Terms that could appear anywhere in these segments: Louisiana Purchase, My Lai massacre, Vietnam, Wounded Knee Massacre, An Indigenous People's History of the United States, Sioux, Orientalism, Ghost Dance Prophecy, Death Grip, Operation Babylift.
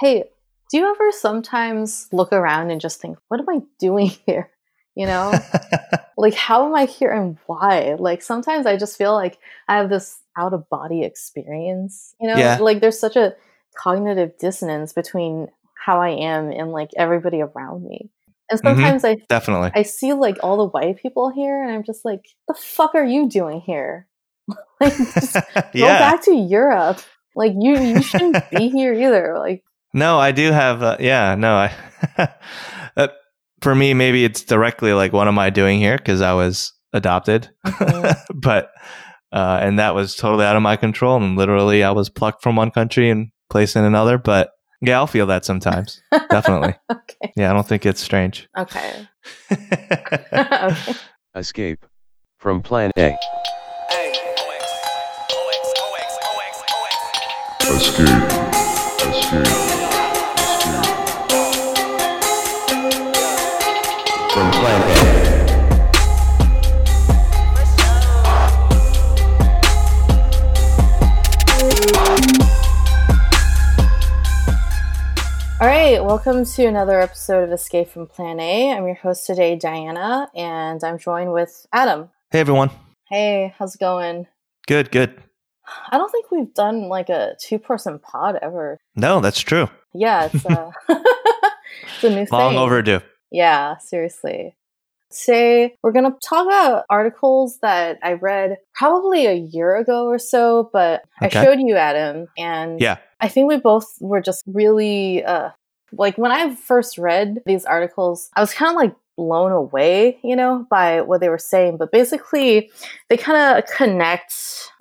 Hey, do you ever sometimes look around and just think, what am I doing here? You know, like, how am I here and why? Like, sometimes I just feel like I have this out of body experience, you know, like there's such a cognitive dissonance between how I am and like everybody around me. And sometimes I see like all the white people here and I'm just like, the fuck are you doing here? Like, just go back to Europe. Like, you shouldn't be here either. Like, no, I do have, for me, maybe it's directly like, what am I doing here? Because I was adopted, but, and that was totally out of my control. And literally I was plucked from one country and placed in another, but yeah, I'll feel that sometimes. Definitely. Okay. Yeah. I don't think it's strange. Okay. Okay. Escape from Plan A. Escape from Plan A. All right, welcome to another episode of Escape from Plan A. I'm your host today, Diana, and I'm joined with Adam. Hey, everyone. Hey, how's it going? Good, good. I don't think we've done like a two-person pod ever. No, that's true. Yeah, it's, it's a new thing. Long overdue. Yeah, seriously. Today, we're going to talk about articles that I read probably a year ago or so, but I showed you, Adam, and I think we both were just really, like, when I first read these articles, I was kind of like blown away, you know, by what they were saying. But basically, they kind of connect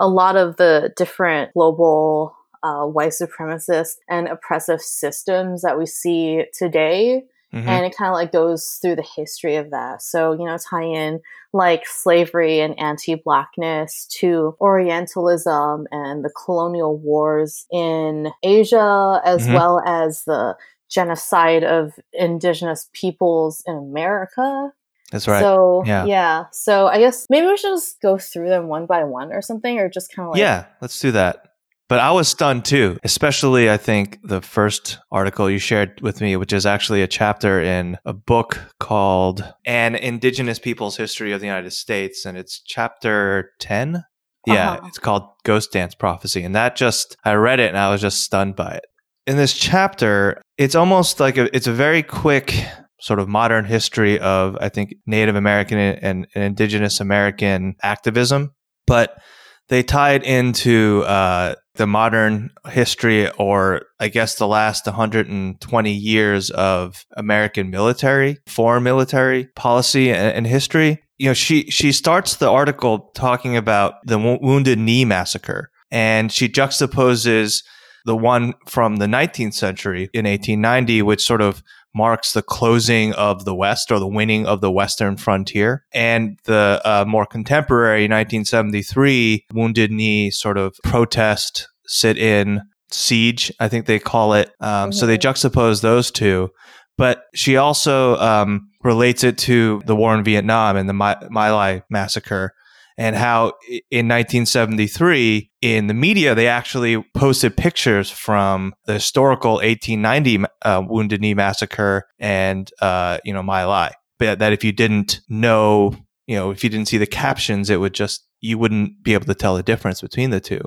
a lot of the different global white supremacist and oppressive systems that we see today. And it kind of like goes through the history of that. So, you know, tie in like slavery and anti-blackness to Orientalism and the colonial wars in Asia, as well as the genocide of indigenous peoples in America. That's right. So, yeah. So I guess maybe we should just go through them one by one or something, or just kind of like. Yeah, let's do that. But I was stunned too, especially I think the first article you shared with me, which is actually a chapter in a book called An Indigenous People's History of the United States, and it's chapter 10. Yeah, it's called Ghost Dance Prophecy. And that just, I read it and I was just stunned by it. In this chapter, it's almost like it's a very quick sort of modern history of, I think, Native American and Indigenous American activism. But they tied into the modern history, or I guess the last 120 years of American military, foreign military policy and history. You know, she starts the article talking about the Wounded Knee Massacre, and she juxtaposes the one from the 19th century in 1890, which sort of marks the closing of the West, or the winning of the Western frontier, and the more contemporary 1973 Wounded Knee sort of protest, sit-in, siege, I think they call it. So they juxtapose those two. But she also relates it to the war in Vietnam and the My Lai massacre, and how in 1973, in the media, they actually posted pictures from the historical 1890 Wounded Knee Massacre and, you know, My Lai. But that if you didn't know, you know, if you didn't see the captions, it would just, you wouldn't be able to tell the difference between the two.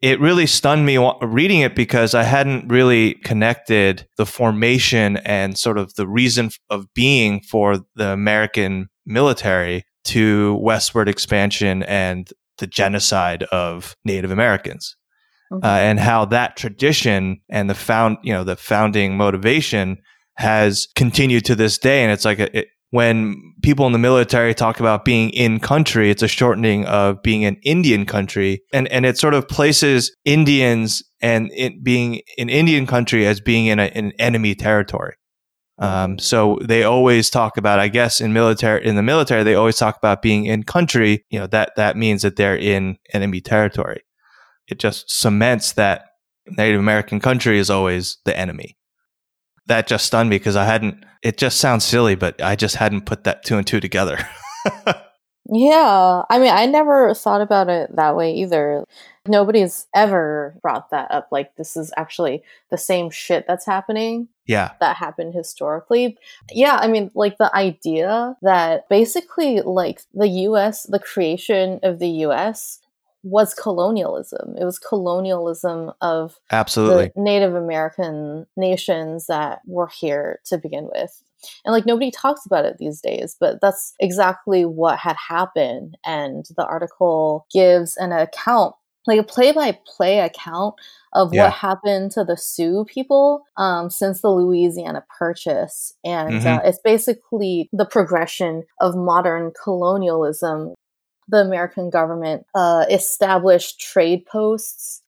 It really stunned me reading it, because I hadn't really connected the formation and sort of the reason of being for the American military to westward expansion and the genocide of Native Americans, and how that tradition and the founding motivation has continued to this day. And it's like when people in the military talk about being in country, it's a shortening of being an Indian country, and it sort of places Indians and it being in Indian country as being in enemy territory. So they always talk about, I guess, in the military, they always talk about being in country, you know, that means that they're in enemy territory. It just cements that Native American country is always the enemy. That just stunned me, because it just sounds silly, but I just hadn't put that two and two together. Yeah. I mean, I never thought about it that way either. Nobody's ever brought that up. Like, this is actually the same shit that's happening. Yeah. That happened historically. Yeah. I mean, like, the idea that basically, like, the US, the creation of the US was colonialism. It was colonialism of absolutely the Native American nations that were here to begin with. And, like, nobody talks about it these days, but that's exactly what had happened. And the article gives an account, like a play-by-play account of what happened to the Sioux people since the Louisiana Purchase. And it's basically the progression of modern colonialism. The American government established trade posts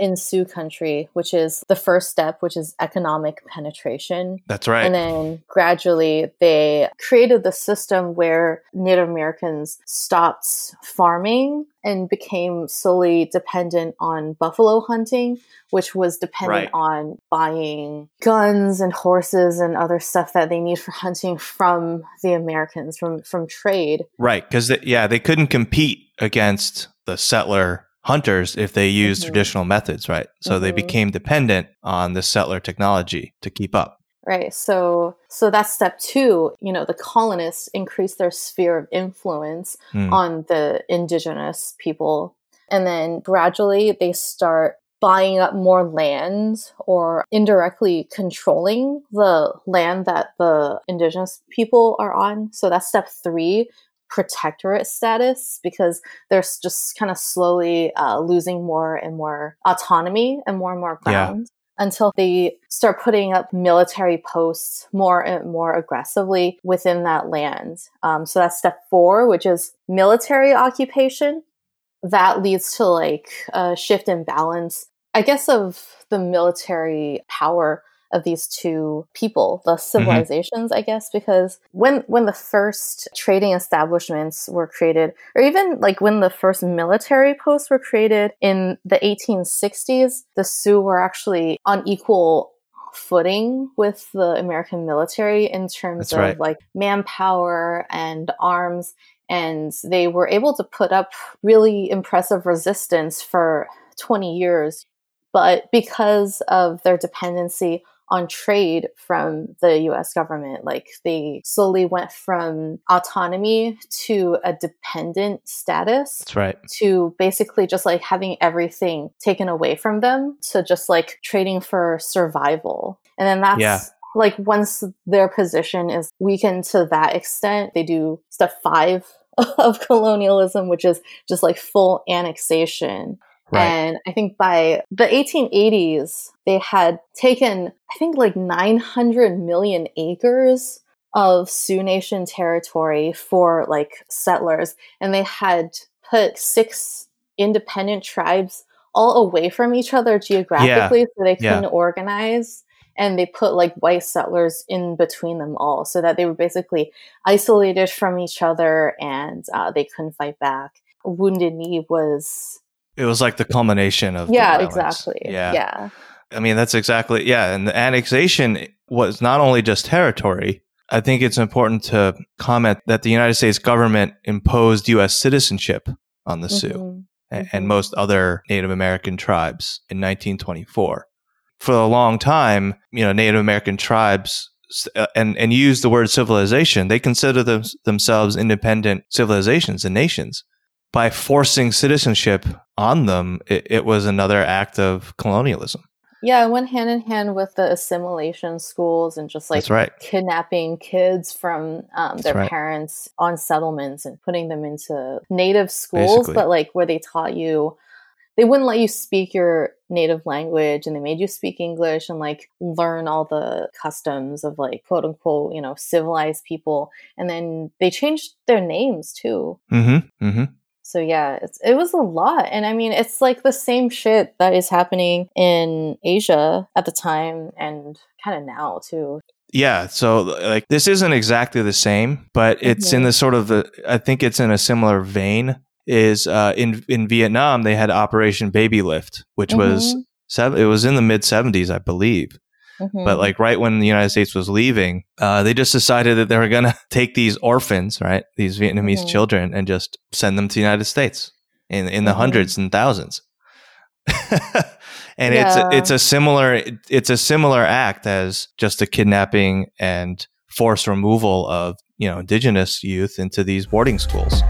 in Sioux country, which is the first step, which is economic penetration. That's right. And then gradually they created the system where Native Americans stopped farming and became solely dependent on buffalo hunting, which was dependent on buying guns and horses and other stuff that they need for hunting from the Americans, from trade. Right. Because, they couldn't compete against the settler hunters if they used traditional methods, right? So they became dependent on the settler technology to keep up. Right. So that's step two. You know, the colonists increased their sphere of influence on the indigenous people. And then gradually they start buying up more land or indirectly controlling the land that the indigenous people are on. So that's step three. Protectorate status, because they're just kind of slowly losing more and more autonomy and more ground until they start putting up military posts more and more aggressively within that land. So that's step four, which is military occupation. That leads to, like, a shift in balance, I guess, of the military power of these two people, the civilizations, I guess, because when the first trading establishments were created, or even, like, when the first military posts were created in the 1860s, the Sioux were actually on equal footing with the American military in terms of like manpower and arms, and they were able to put up really impressive resistance for 20 years. But because of their dependency on trade from the U.S. government, like, they slowly went from autonomy to a dependent status. That's right. To basically just, like, having everything taken away from them to just, like, trading for survival. And then that's like, once their position is weakened to that extent, they do step five of colonialism, which is just, like, full annexation. Right. And I think by the 1880s, they had taken, I think, like 900 million acres of Sioux Nation territory for, like, settlers. And they had put six independent tribes all away from each other geographically so they couldn't organize. And they put, like, white settlers in between them all so that they were basically isolated from each other and they couldn't fight back. Wounded Knee was... It was like the culmination of the violence. Exactly. Yeah. I mean, that's exactly, and the annexation was not only just territory. I think it's important to comment that the United States government imposed U.S. citizenship on the Sioux and most other Native American tribes in 1924. For a long time, you know, Native American tribes and used the word civilization. They consider themselves independent civilizations and nations. By forcing citizenship on them, it was another act of colonialism. Yeah, it went hand in hand with the assimilation schools and just, like, kidnapping kids from their parents on settlements and putting them into native schools, basically. But, like, where they taught you, they wouldn't let you speak your native language, and they made you speak English and, like, learn all the customs of, like, quote unquote, you know, civilized people. And then they changed their names too. So yeah, it was a lot. And I mean, it's like the same shit that is happening in Asia at the time and kind of now too. Yeah. So, like, this isn't exactly the same, but it's in the sort of, I think it's in a similar vein, is in Vietnam, they had Operation Babylift, which it was in the mid 70s, I believe. But, like, right when the United States was leaving, they just decided that they were going to take these orphans, right, these Vietnamese children, and just send them to the United States in the hundreds and thousands. And yeah. it's a similar act as just the kidnapping and forced removal of, you know, indigenous youth into these boarding schools.